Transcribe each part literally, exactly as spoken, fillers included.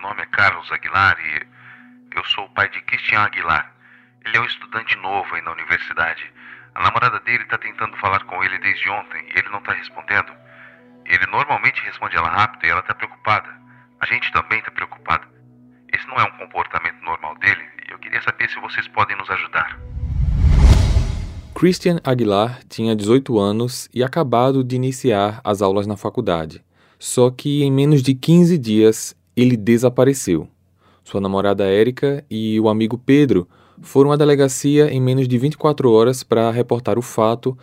meu nome é Carlos Aguilar e eu sou o pai de Christian Aguilar. Ele é um estudante novo aí na universidade. A namorada dele está tentando falar com ele desde ontem e ele não está respondendo. Ele normalmente responde ela rápido e ela está preocupada. A gente também está preocupada. Esse não é um comportamento normal dele e eu queria saber se vocês podem nos ajudar. Christian Aguilar tinha dezoito anos e acabado de iniciar as aulas na faculdade. Só que em menos de quinze dias ele desapareceu. Sua namorada Erika e o amigo Pedro foram à delegacia em menos de vinte e quatro horas para reportar o fato,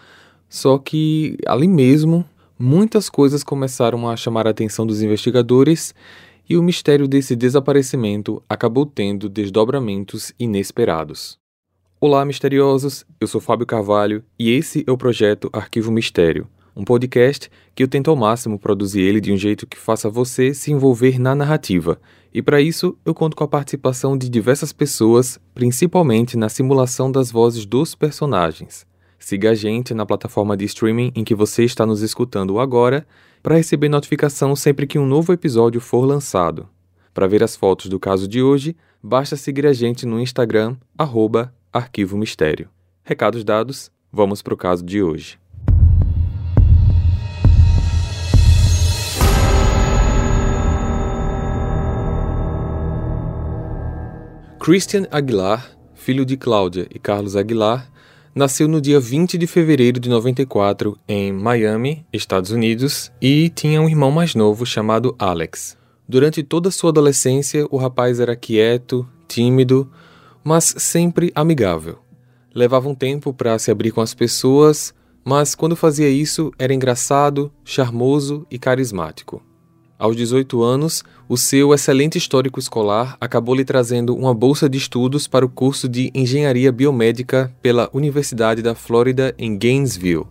só que ali mesmo muitas coisas começaram a chamar a atenção dos investigadores e o mistério desse desaparecimento acabou tendo desdobramentos inesperados. Olá, misteriosos! Eu sou Fábio Carvalho e esse é o projeto Arquivo Mistério, um podcast que eu tento ao máximo produzir ele de um jeito que faça você se envolver na narrativa. E para isso, eu conto com a participação de diversas pessoas, principalmente na simulação das vozes dos personagens. Siga a gente na plataforma de streaming em que você está nos escutando agora para receber notificação sempre que um novo episódio for lançado. Para ver as fotos do caso de hoje, basta seguir a gente no Instagram, arroba Arquivo Mistério. Recados dados, vamos para o caso de hoje. Christian Aguilar, filho de Cláudia e Carlos Aguilar, nasceu no dia vinte de fevereiro de noventa e quatro em Miami, Estados Unidos, e tinha um irmão mais novo chamado Alex. Durante toda a sua adolescência, o rapaz era quieto, tímido, mas sempre amigável. Levava um tempo para se abrir com as pessoas, mas quando fazia isso era engraçado, charmoso e carismático. Aos dezoito anos, o seu excelente histórico escolar acabou lhe trazendo uma bolsa de estudos para o curso de Engenharia Biomédica pela Universidade da Flórida, em Gainesville.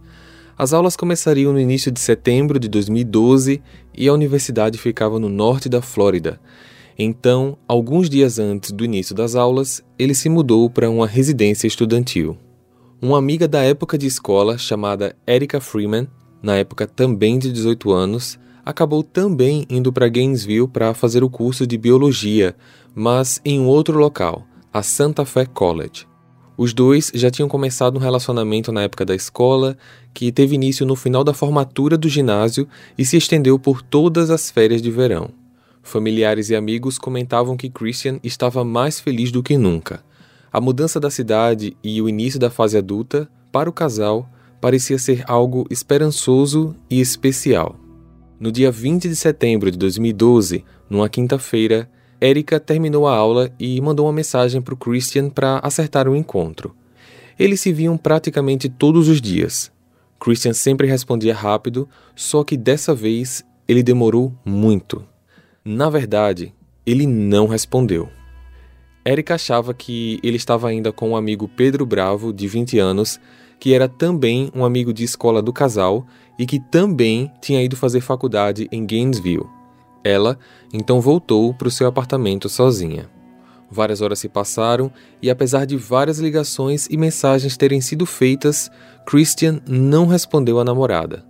As aulas começariam no início de setembro de dois mil e doze e a universidade ficava no norte da Flórida. Então, alguns dias antes do início das aulas, ele se mudou para uma residência estudantil. Uma amiga da época de escola, chamada Erika Freeman, na época também de dezoito anos, acabou também indo para Gainesville para fazer o curso de Biologia, mas em um outro local, a Santa Fe College. Os dois já tinham começado um relacionamento na época da escola, que teve início no final da formatura do ginásio e se estendeu por todas as férias de verão. Familiares e amigos comentavam que Christian estava mais feliz do que nunca. A mudança da cidade e o início da fase adulta, para o casal, parecia ser algo esperançoso e especial. No dia vinte de setembro de dois mil e doze, numa quinta-feira, Erika terminou a aula e mandou uma mensagem para o Christian para acertar um encontro. Eles se viam praticamente todos os dias. Christian sempre respondia rápido, só que dessa vez ele demorou muito. Na verdade, ele não respondeu. Erika achava que ele estava ainda com o amigo Pedro Bravo, de vinte anos, que era também um amigo de escola do casal e que também tinha ido fazer faculdade em Gainesville. Ela, então, voltou para o seu apartamento sozinha. Várias horas se passaram e, apesar de várias ligações e mensagens terem sido feitas, Christian não respondeu à namorada.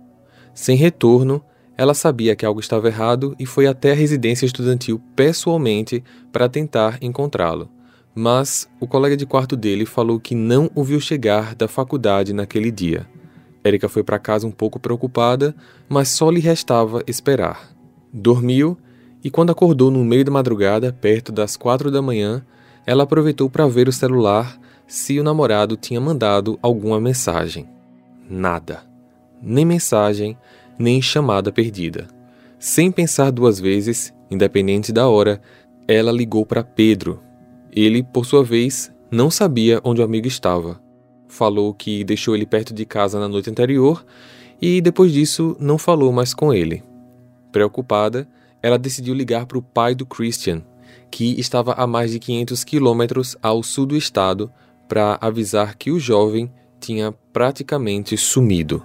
Sem retorno, ela sabia que algo estava errado e foi até a residência estudantil pessoalmente para tentar encontrá-lo. Mas o colega de quarto dele falou que não o viu chegar da faculdade naquele dia. Erika foi para casa um pouco preocupada, mas só lhe restava esperar. Dormiu e quando acordou no meio da madrugada, perto das quatro da manhã, ela aproveitou para ver o celular se o namorado tinha mandado alguma mensagem. Nada. Nem mensagem, nem chamada perdida. Sem pensar duas vezes, independente da hora, ela ligou para Pedro. Ele, por sua vez, não sabia onde o amigo estava. Falou que deixou ele perto de casa na noite anterior e, depois disso, não falou mais com ele. Preocupada, ela decidiu ligar para o pai do Christian, que estava a mais de quinhentos quilômetros ao sul do estado, para avisar que o jovem tinha praticamente sumido.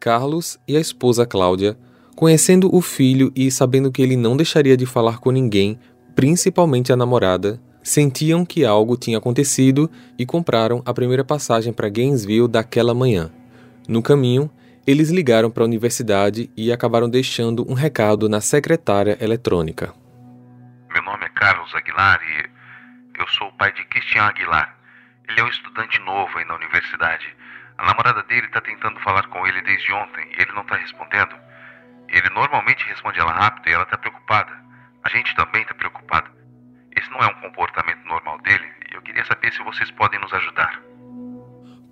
Carlos e a esposa Cláudia, conhecendo o filho e sabendo que ele não deixaria de falar com ninguém, principalmente a namorada, sentiam que algo tinha acontecido e compraram a primeira passagem para Gainesville daquela manhã. No caminho, eles ligaram para a universidade e acabaram deixando um recado na secretária eletrônica. Meu nome Carlos Aguilar e eu sou o pai de Christian Aguilar. Ele é um estudante novo aí na universidade. A namorada dele está tentando falar com ele desde ontem e ele não está respondendo. Ele normalmente responde ela rápido e ela está preocupada. A gente também está preocupada. Esse não é um comportamento normal dele e eu queria saber se vocês podem nos ajudar.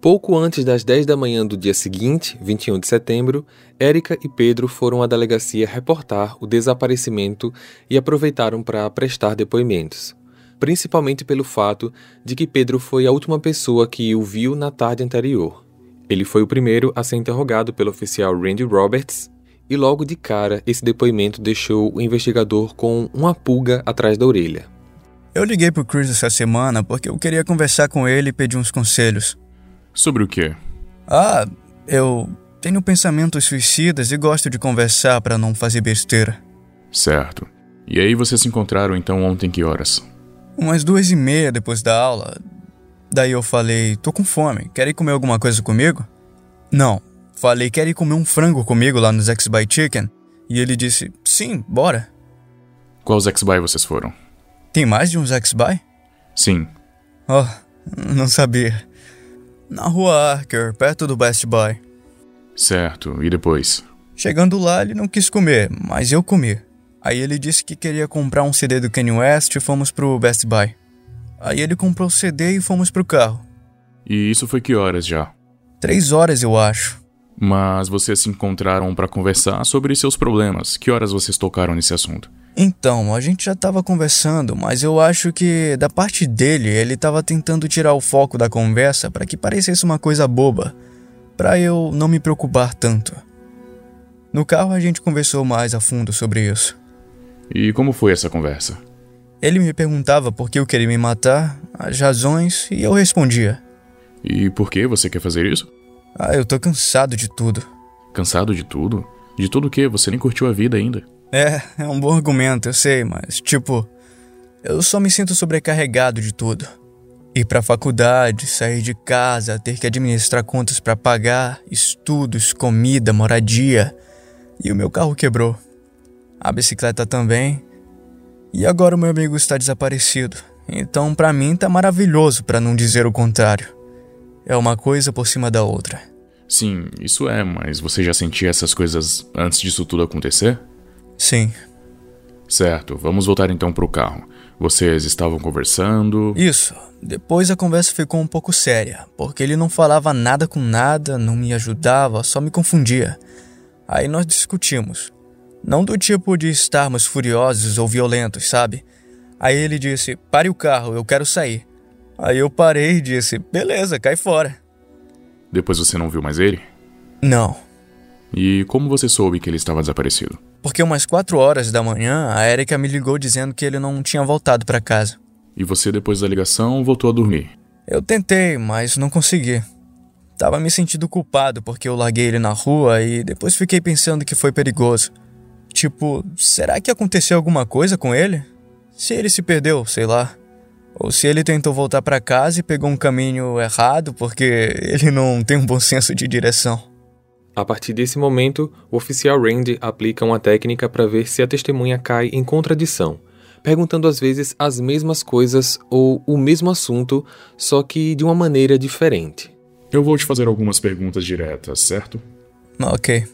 Pouco antes das dez da manhã do dia seguinte, vinte e um de setembro, Erika e Pedro foram à delegacia reportar o desaparecimento e aproveitaram para prestar depoimentos, principalmente pelo fato de que Pedro foi a última pessoa que o viu na tarde anterior. Ele foi o primeiro a ser interrogado pelo oficial Randy Roberts e logo de cara esse depoimento deixou o investigador com uma pulga atrás da orelha. Eu liguei pro Chris essa semana porque eu queria conversar com ele e pedir uns conselhos. Sobre o quê? Ah, eu tenho pensamentos suicidas e gosto de conversar para não fazer besteira. Certo. E aí vocês se encontraram então ontem que horas? Umas duas e meia depois da aula. Daí eu falei, tô com fome, quer ir comer alguma coisa comigo? Não. Falei, quer ir comer um frango comigo lá no Zaxby's Chicken? E ele disse, sim, bora. Qual Zaxby's vocês foram? Tem mais de um Zaxby's? Sim. Oh, não sabia. Na rua Archer, perto do Best Buy. Certo, e depois? Chegando lá, ele não quis comer, mas eu comi. Aí ele disse que queria comprar um C D do Kanye West e fomos pro Best Buy. Aí ele comprou o C D e fomos pro carro. E isso foi que horas já? Três horas, eu acho. Mas vocês se encontraram pra conversar sobre seus problemas. Que horas vocês tocaram nesse assunto? Então, a gente já tava conversando, mas eu acho que, da parte dele, ele tava tentando tirar o foco da conversa pra que parecesse uma coisa boba, pra eu não me preocupar tanto. No carro a gente conversou mais a fundo sobre isso. E como foi essa conversa? Ele me perguntava por que eu queria me matar, as razões, e eu respondia. E por que você quer fazer isso? Ah, eu tô cansado de tudo. Cansado de tudo? De tudo o quê? Você nem curtiu a vida ainda. É, é um bom argumento, eu sei, mas, tipo, eu só me sinto sobrecarregado de tudo. Ir pra faculdade, sair de casa, ter que administrar contas pra pagar, estudos, comida, moradia. E o meu carro quebrou. A bicicleta também. E agora o meu amigo está desaparecido. Então, pra mim, tá maravilhoso, pra não dizer o contrário. É uma coisa por cima da outra. Sim, isso é, mas você já sentia essas coisas antes disso tudo acontecer? Sim. Certo, vamos voltar então pro carro. Vocês estavam conversando... Isso. Depois a conversa ficou um pouco séria, porque ele não falava nada com nada, não me ajudava, só me confundia. Aí nós discutimos. Não do tipo de estarmos furiosos ou violentos, sabe? Aí ele disse, pare o carro, eu quero sair. Aí eu parei e disse, beleza, cai fora. Depois você não viu mais ele? Não. E como você soube que ele estava desaparecido? Porque umas quatro horas da manhã, a Erika me ligou dizendo que ele não tinha voltado para casa. E você, depois da ligação, voltou a dormir? Eu tentei, mas não consegui. Tava me sentindo culpado porque eu larguei ele na rua e depois fiquei pensando que foi perigoso. Tipo, será que aconteceu alguma coisa com ele? Se ele se perdeu, sei lá. Ou se ele tentou voltar para casa e pegou um caminho errado porque ele não tem um bom senso de direção. A partir desse momento, o oficial Randy aplica uma técnica para ver se a testemunha cai em contradição, perguntando às vezes as mesmas coisas ou o mesmo assunto, só que de uma maneira diferente. Eu vou te fazer algumas perguntas diretas, certo? Ok.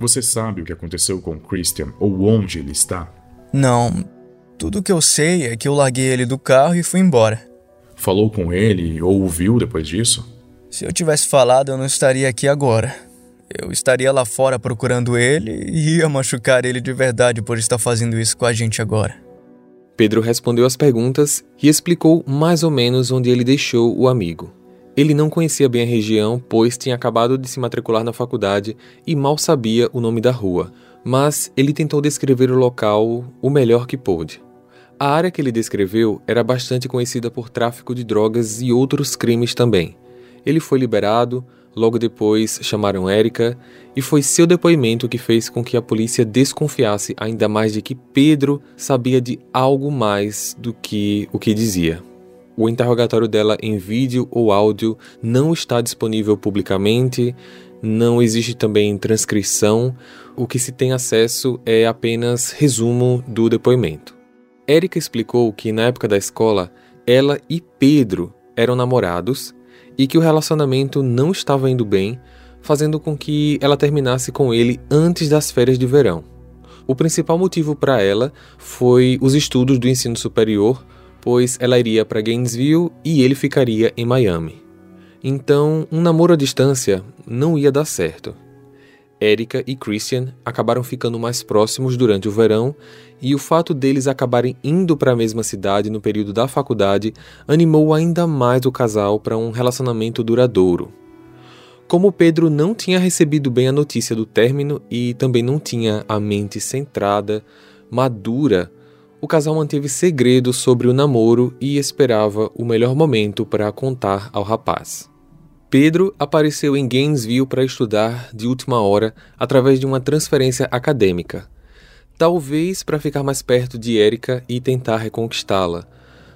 Você sabe o que aconteceu com Christian ou onde ele está? Não. Tudo que eu sei é que eu larguei ele do carro e fui embora. Falou com ele ou o viu depois disso? Se eu tivesse falado, eu não estaria aqui agora. Eu estaria lá fora procurando ele e ia machucar ele de verdade por estar fazendo isso com a gente agora. Pedro respondeu as perguntas e explicou mais ou menos onde ele deixou o amigo. Ele não conhecia bem a região, pois tinha acabado de se matricular na faculdade e mal sabia o nome da rua, mas ele tentou descrever o local o melhor que pôde. A área que ele descreveu era bastante conhecida por tráfico de drogas e outros crimes também. Ele foi liberado. Logo depois, chamaram Erika e foi seu depoimento que fez com que a polícia desconfiasse ainda mais de que Pedro sabia de algo mais do que o que dizia. O interrogatório dela em vídeo ou áudio não está disponível publicamente, não existe também transcrição, o que se tem acesso é apenas resumo do depoimento. Erika explicou que, na época da escola, ela e Pedro eram namorados e que o relacionamento não estava indo bem, fazendo com que ela terminasse com ele antes das férias de verão. O principal motivo para ela foi os estudos do ensino superior, pois ela iria para Gainesville e ele ficaria em Miami. Então, um namoro à distância não ia dar certo. Erika e Christian acabaram ficando mais próximos durante o verão e o fato deles acabarem indo para a mesma cidade no período da faculdade animou ainda mais o casal para um relacionamento duradouro. Como Pedro não tinha recebido bem a notícia do término e também não tinha a mente centrada, madura, o casal manteve segredo sobre o namoro e esperava o melhor momento para contar ao rapaz. Pedro apareceu em Gainesville para estudar de última hora através de uma transferência acadêmica, talvez para ficar mais perto de Erika e tentar reconquistá-la.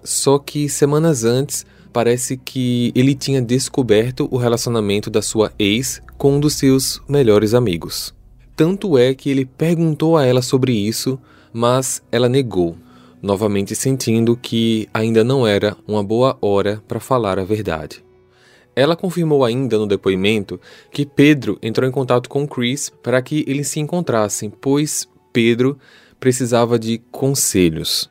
Só que semanas antes, parece que ele tinha descoberto o relacionamento da sua ex com um dos seus melhores amigos. Tanto é que ele perguntou a ela sobre isso, mas ela negou, novamente sentindo que ainda não era uma boa hora para falar a verdade. Ela confirmou ainda no depoimento que Pedro entrou em contato com Chris para que eles se encontrassem, pois Pedro precisava de conselhos.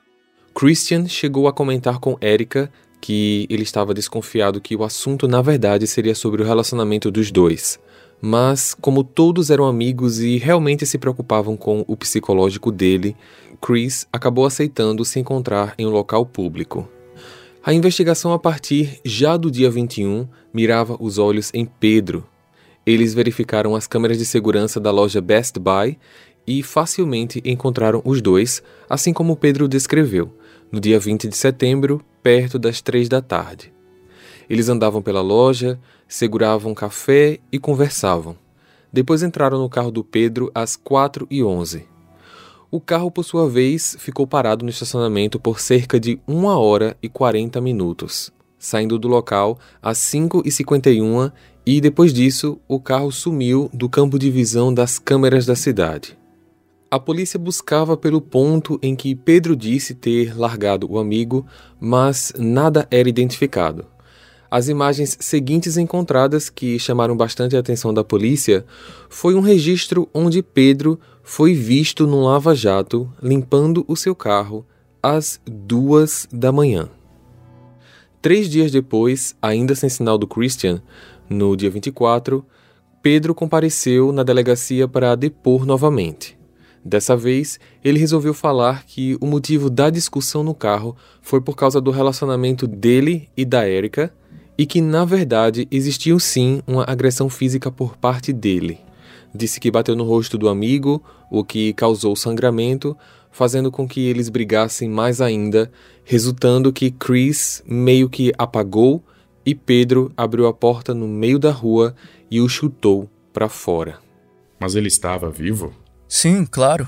Christian chegou a comentar com Erika que ele estava desconfiado que o assunto na verdade seria sobre o relacionamento dos dois, mas como todos eram amigos e realmente se preocupavam com o psicológico dele, Chris acabou aceitando se encontrar em um local público. A investigação a partir já do dia vinte e um mirava os olhos em Pedro. Eles verificaram as câmeras de segurança da loja Best Buy e facilmente encontraram os dois, assim como Pedro descreveu, no dia vinte de setembro, perto das três da tarde. Eles andavam pela loja, seguravam café e conversavam. Depois entraram no carro do Pedro às quatro e onze. O carro, por sua vez, ficou parado no estacionamento por cerca de uma hora e quarenta minutos, saindo do local às cinco e cinquenta e um e, depois disso, o carro sumiu do campo de visão das câmeras da cidade. A polícia buscava pelo ponto em que Pedro disse ter largado o amigo, mas nada era identificado. As imagens seguintes encontradas, que chamaram bastante a atenção da polícia, foi um registro onde Pedro foi visto num lava-jato limpando o seu carro às duas da manhã. Três dias depois, ainda sem sinal do Christian, no dia vinte e quatro, Pedro compareceu na delegacia para depor novamente. Dessa vez, ele resolveu falar que o motivo da discussão no carro foi por causa do relacionamento dele e da Erika, e que, na verdade, existiu sim uma agressão física por parte dele. Disse que bateu no rosto do amigo, o que causou sangramento, fazendo com que eles brigassem mais ainda, resultando que Chris meio que apagou e Pedro abriu a porta no meio da rua e o chutou para fora. Mas ele estava vivo? Sim, claro.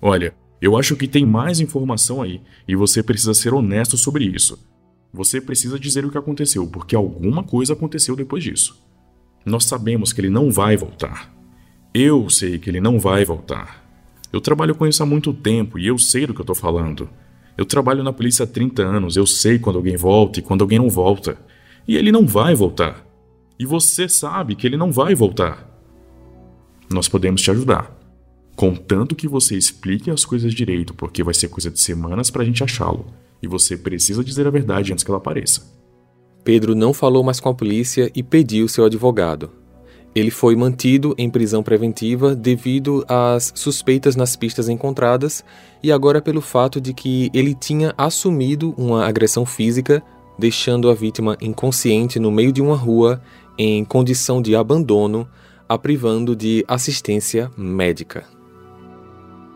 Olha, eu acho que tem mais informação aí e você precisa ser honesto sobre isso. Você precisa dizer o que aconteceu, porque alguma coisa aconteceu depois disso. Nós sabemos que ele não vai voltar. Eu sei que ele não vai voltar. Eu trabalho com isso há muito tempo e eu sei do que eu estou falando. Eu trabalho na polícia há trinta anos, eu sei quando alguém volta e quando alguém não volta. E ele não vai voltar. E você sabe que ele não vai voltar. Nós podemos te ajudar. Contanto que você explique as coisas direito, porque vai ser coisa de semanas para a gente achá-lo. E você precisa dizer a verdade antes que ela apareça. Pedro não falou mais com a polícia e pediu seu advogado. Ele foi mantido em prisão preventiva devido às suspeitas nas pistas encontradas e agora pelo fato de que ele tinha assumido uma agressão física, deixando a vítima inconsciente no meio de uma rua em condição de abandono, a privando de assistência médica.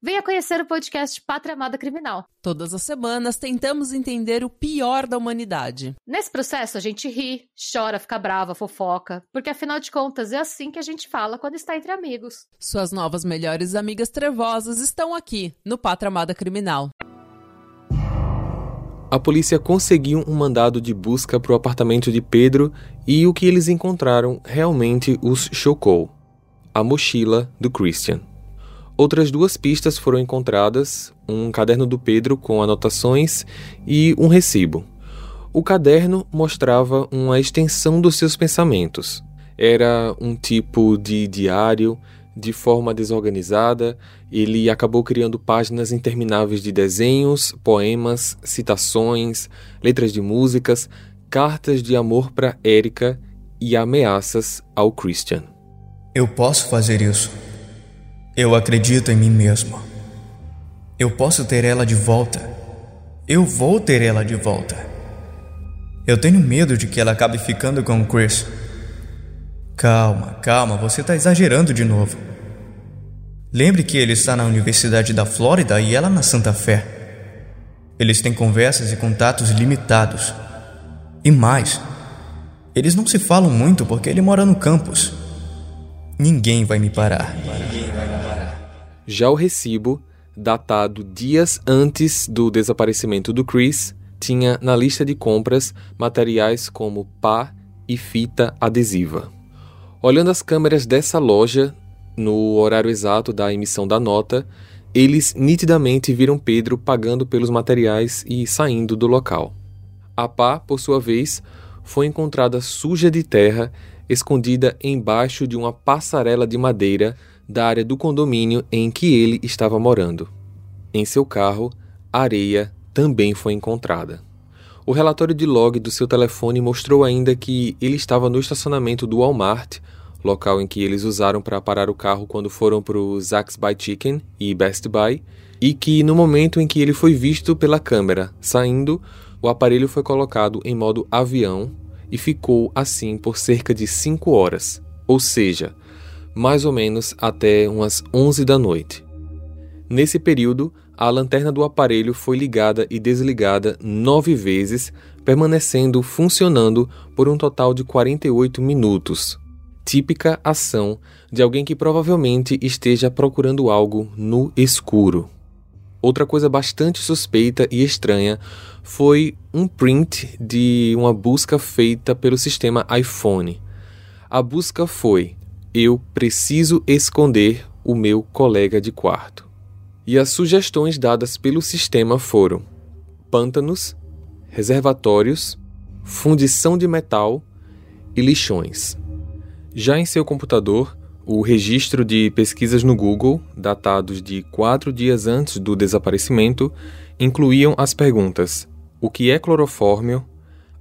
venha conhecer o podcast Pátria Amada Criminal. Todas as semanas tentamos entender o pior da humanidade. Nesse processo a gente ri, chora, fica brava, fofoca, porque afinal de contas é assim que a gente fala quando está entre amigos. Suas novas melhores amigas trevosas estão aqui no Pátria Amada Criminal. a polícia conseguiu um mandado de busca para o apartamento de Pedro e o que eles encontraram realmente os chocou: a mochila do Christian. Outras duas pistas foram encontradas, um caderno do Pedro com anotações e um recibo. O caderno mostrava uma extensão dos seus pensamentos. Era um tipo de diário, de forma desorganizada. Ele acabou criando páginas intermináveis de desenhos, poemas, citações, letras de músicas, cartas de amor para Erika e ameaças ao Christian. Eu posso fazer isso. Eu acredito em mim mesmo. Eu posso ter ela de volta. Eu vou ter ela de volta. Eu tenho medo de que ela acabe ficando com o Chris. Calma, calma, você está exagerando de novo. Lembre que ele está na Universidade da Flórida e ela na Santa Fé. Eles têm conversas e contatos limitados. E mais, eles não se falam muito porque ele mora no campus. Ninguém vai me parar. Já o recibo, datado dias antes do desaparecimento do Chris, tinha na lista de compras materiais como pá e fita adesiva. Olhando as câmeras dessa loja, no horário exato da emissão da nota, eles nitidamente viram Pedro pagando pelos materiais e saindo do local. A pá, por sua vez, foi encontrada suja de terra, escondida embaixo de uma passarela de madeira da área do condomínio em que ele estava morando. Em seu carro, a areia também foi encontrada. O relatório de log do seu telefone mostrou ainda que ele estava no estacionamento do Walmart, local em que eles usaram para parar o carro quando foram para o Zaxby's Chicken e Best Buy, e que no momento em que ele foi visto pela câmera saindo, o aparelho foi colocado em modo avião e ficou assim por cerca de cinco horas, ou seja, mais ou menos até umas onze da noite. Nesse período, a lanterna do aparelho foi ligada e desligada nove vezes, permanecendo funcionando por um total de quarenta e oito minutos. Típica ação de alguém que provavelmente esteja procurando algo no escuro. Outra coisa bastante suspeita e estranha foi um print de uma busca feita pelo sistema iPhone. A busca foi: eu preciso esconder o meu colega de quarto. E as sugestões dadas pelo sistema foram: pântanos, reservatórios, fundição de metal e lixões. Já em seu computador, o registro de pesquisas no Google, datados de quatro dias antes do desaparecimento, incluíam as perguntas: o que é clorofórmio?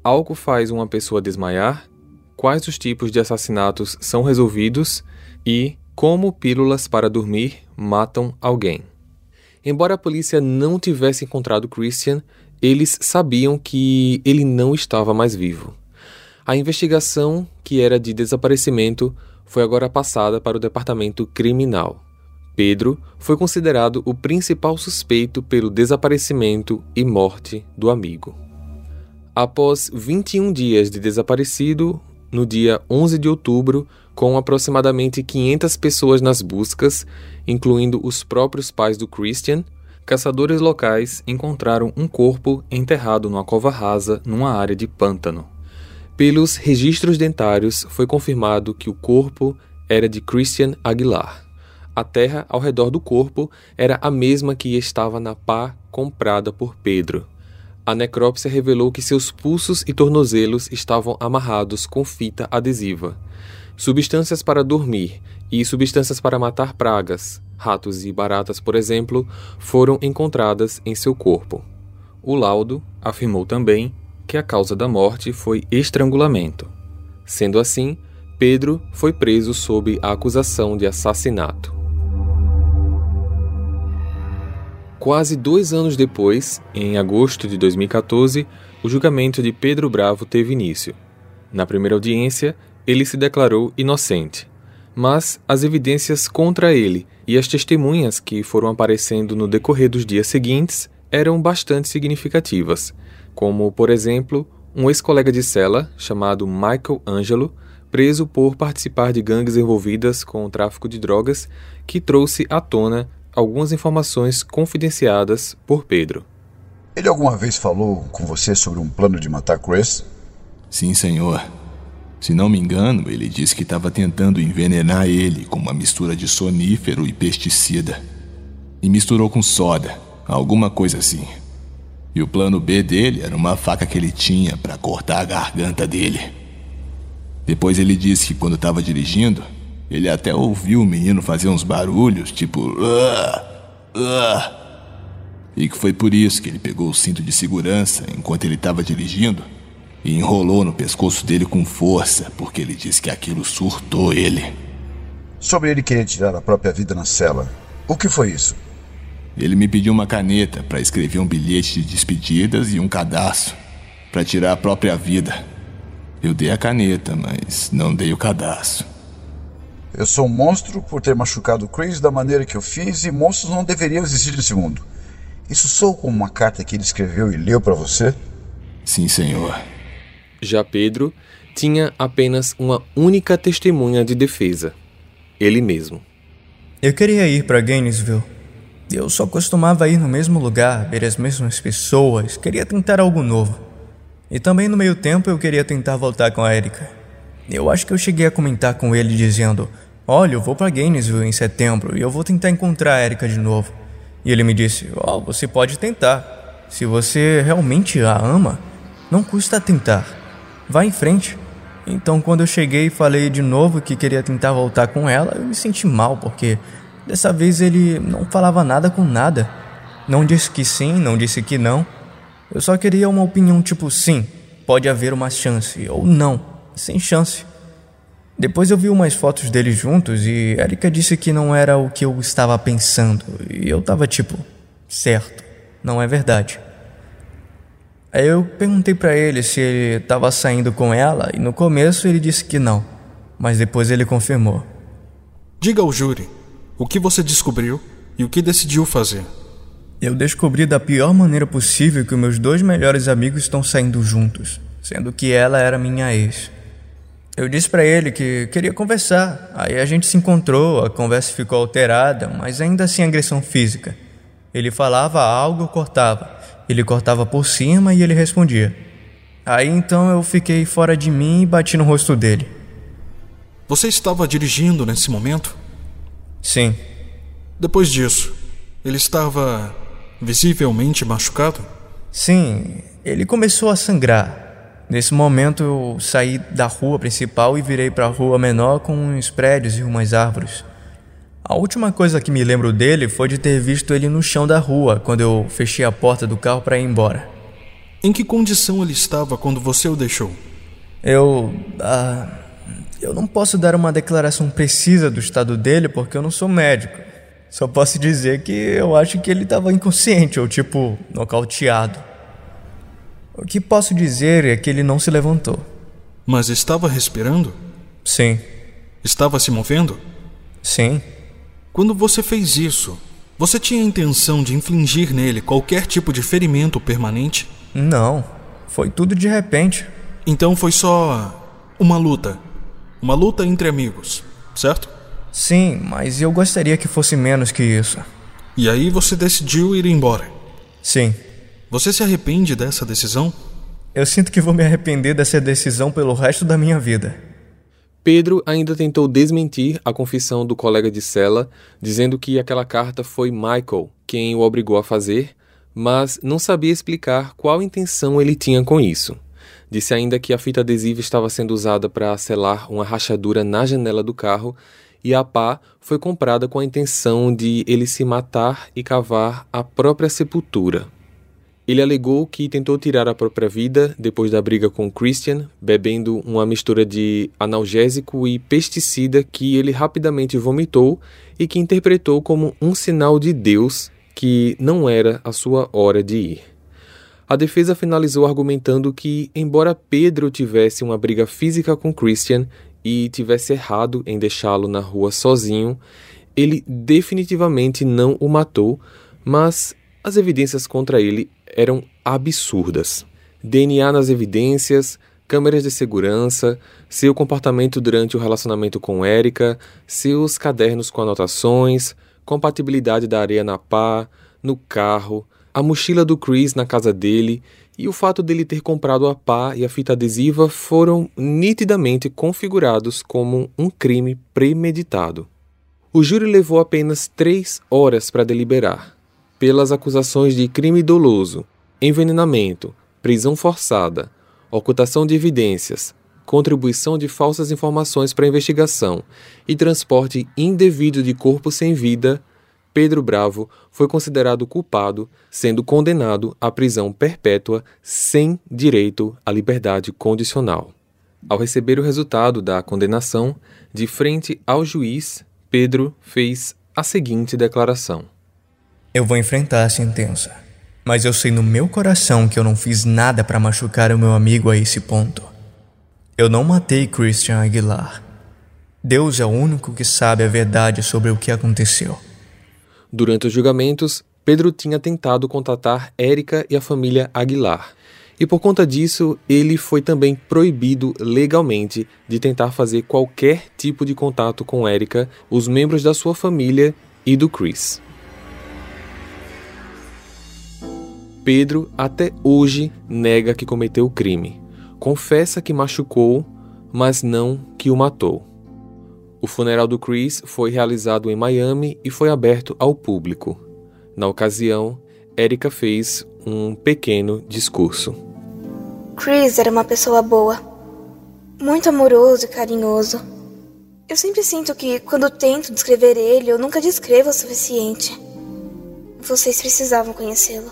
Álcool faz uma pessoa desmaiar? Quais os tipos de assassinatos são resolvidos? E como pílulas para dormir matam alguém? Embora a polícia não tivesse encontrado Christian, eles sabiam que ele não estava mais vivo. A investigação, que era de desaparecimento, foi agora passada para o departamento criminal. Pedro foi considerado o principal suspeito pelo desaparecimento e morte do amigo. Após vinte e um dias de desaparecido, no dia onze de outubro, com aproximadamente quinhentas pessoas nas buscas, incluindo os próprios pais do Christian, caçadores locais encontraram um corpo enterrado numa cova rasa numa área de pântano. Pelos registros dentários, foi confirmado que o corpo era de Christian Aguilar. A terra ao redor do corpo era a mesma que estava na pá comprada por Pedro. A necrópsia revelou que seus pulsos e tornozelos estavam amarrados com fita adesiva. Substâncias para dormir e substâncias para matar pragas, ratos e baratas, por exemplo, foram encontradas em seu corpo. O laudo afirmou também que a causa da morte foi estrangulamento. Sendo assim, Pedro foi preso sob a acusação de assassinato. Quase dois anos depois, em agosto de dois mil e catorze, o julgamento de Pedro Bravo teve início. Na primeira audiência, ele se declarou inocente, mas as evidências contra ele e as testemunhas que foram aparecendo no decorrer dos dias seguintes eram bastante significativas, como, por exemplo, um ex-colega de cela, chamado Michael Angelo, preso por participar de gangues envolvidas com o tráfico de drogas, que trouxe à tona algumas informações confidenciadas por Pedro. Ele alguma vez falou com você sobre um plano de matar Chris? Sim, senhor. Se não me engano, ele disse que estava tentando envenenar ele com uma mistura de sonífero e pesticida. E misturou com soda, alguma coisa assim. E o plano B dele era uma faca que ele tinha para cortar a garganta dele. Depois ele disse que quando estava dirigindo, ele até ouviu o menino fazer uns barulhos, tipo... Uh, uh, e que foi por isso que ele pegou o cinto de segurança enquanto ele estava dirigindo e enrolou no pescoço dele com força, porque ele disse que aquilo surtou ele. Sobre ele querer tirar a própria vida na cela, o que foi isso? Ele me pediu uma caneta para escrever um bilhete de despedidas e um cadarço para tirar a própria vida. Eu dei a caneta, mas não dei o cadarço. Eu sou um monstro por ter machucado o Chris da maneira que eu fiz, e monstros não deveriam existir nesse mundo. Isso soou como uma carta que ele escreveu e leu para você? Sim, senhor. Já Pedro tinha apenas uma única testemunha de defesa. Ele mesmo. Eu queria ir para Gainesville. Eu só costumava ir no mesmo lugar, ver as mesmas pessoas. Queria tentar algo novo. E também no meio tempo eu queria tentar voltar com a Erika. Eu acho que eu cheguei a comentar com ele dizendo: olha, eu vou para Gainesville em setembro e eu vou tentar encontrar a Erika de novo. E ele me disse: ó, oh, você pode tentar. Se você realmente a ama, não custa tentar. Vá em frente. Então quando eu cheguei e falei de novo que queria tentar voltar com ela, eu me senti mal, porque dessa vez ele não falava nada com nada. Não disse que sim, não disse que não. Eu só queria uma opinião tipo sim, pode haver uma chance, ou não, sem chance. Depois eu vi umas fotos deles juntos e Erika disse que não era o que eu estava pensando. E eu tava tipo, certo, não é verdade. Aí eu perguntei pra ele se ele tava saindo com ela e no começo ele disse que não, mas depois ele confirmou. Diga ao júri, o que você descobriu e o que decidiu fazer? Eu descobri da pior maneira possível que meus dois melhores amigos estão saindo juntos, sendo que ela era minha ex. Eu disse pra ele que queria conversar, aí a gente se encontrou, a conversa ficou alterada, mas ainda sem agressão física. Ele falava algo, eu cortava, ele cortava por cima e ele respondia. Aí então eu fiquei fora de mim e bati no rosto dele. Você estava dirigindo nesse momento? Sim. Depois disso, ele estava visivelmente machucado? Sim, ele começou a sangrar. Nesse momento eu saí da rua principal e virei para a rua menor com uns prédios e umas árvores. A última coisa que me lembro dele foi de ter visto ele no chão da rua quando eu fechei a porta do carro para ir embora. Em que condição ele estava quando você o deixou? Eu... Ah, eu não posso dar uma declaração precisa do estado dele porque eu não sou médico. Só posso dizer que eu acho que ele estava inconsciente ou tipo nocauteado. O que posso dizer é que ele não se levantou. Mas estava respirando? Sim. Estava se movendo? Sim. Quando você fez isso, você tinha a intenção de infligir nele qualquer tipo de ferimento permanente? Não. Foi tudo de repente. Então foi só uma luta. Uma luta entre amigos, certo? Sim, mas eu gostaria que fosse menos que isso. E aí você decidiu ir embora? Sim. Você se arrepende dessa decisão? Eu sinto que vou me arrepender dessa decisão pelo resto da minha vida. Pedro ainda tentou desmentir a confissão do colega de cela, dizendo que aquela carta foi Michael quem o obrigou a fazer, mas não sabia explicar qual intenção ele tinha com isso. Disse ainda que a fita adesiva estava sendo usada para selar uma rachadura na janela do carro e a pá foi comprada com a intenção de ele se matar e cavar a própria sepultura. Ele alegou que tentou tirar a própria vida depois da briga com Christian, bebendo uma mistura de analgésico e pesticida que ele rapidamente vomitou e que interpretou como um sinal de Deus que não era a sua hora de ir. A defesa finalizou argumentando que, embora Pedro tivesse uma briga física com Christian e tivesse errado em deixá-lo na rua sozinho, ele definitivamente não o matou, mas as evidências contra ele eram absurdas. D N A nas evidências, câmeras de segurança, seu comportamento durante o relacionamento com Erika, seus cadernos com anotações, compatibilidade da areia na pá, no carro, a mochila do Chris na casa dele e o fato dele ter comprado a pá e a fita adesiva foram nitidamente configurados como um crime premeditado. O júri levou apenas três horas para deliberar, pelas acusações de crime doloso, envenenamento, prisão forçada, ocultação de evidências, contribuição de falsas informações para a investigação e transporte indevido de corpo sem vida. Pedro Bravo foi considerado culpado, sendo condenado à prisão perpétua sem direito à liberdade condicional. Ao receber o resultado da condenação, de frente ao juiz, Pedro fez a seguinte declaração. Eu vou enfrentar a sentença, mas eu sei no meu coração que eu não fiz nada para machucar o meu amigo a esse ponto. Eu não matei Christian Aguilar. Deus é o único que sabe a verdade sobre o que aconteceu. Durante os julgamentos, Pedro tinha tentado contatar Erika e a família Aguilar, e por conta disso, ele foi também proibido legalmente de tentar fazer qualquer tipo de contato com Erika, os membros da sua família e do Chris. Pedro até hoje nega que cometeu o crime. Confessa que machucou, mas não que o matou. O funeral do Chris foi realizado em Miami e foi aberto ao público. Na ocasião, Erika fez um pequeno discurso. Chris era uma pessoa boa, muito amoroso e carinhoso. Eu sempre sinto que, quando tento descrever ele, eu nunca descrevo o suficiente. Vocês precisavam conhecê-lo.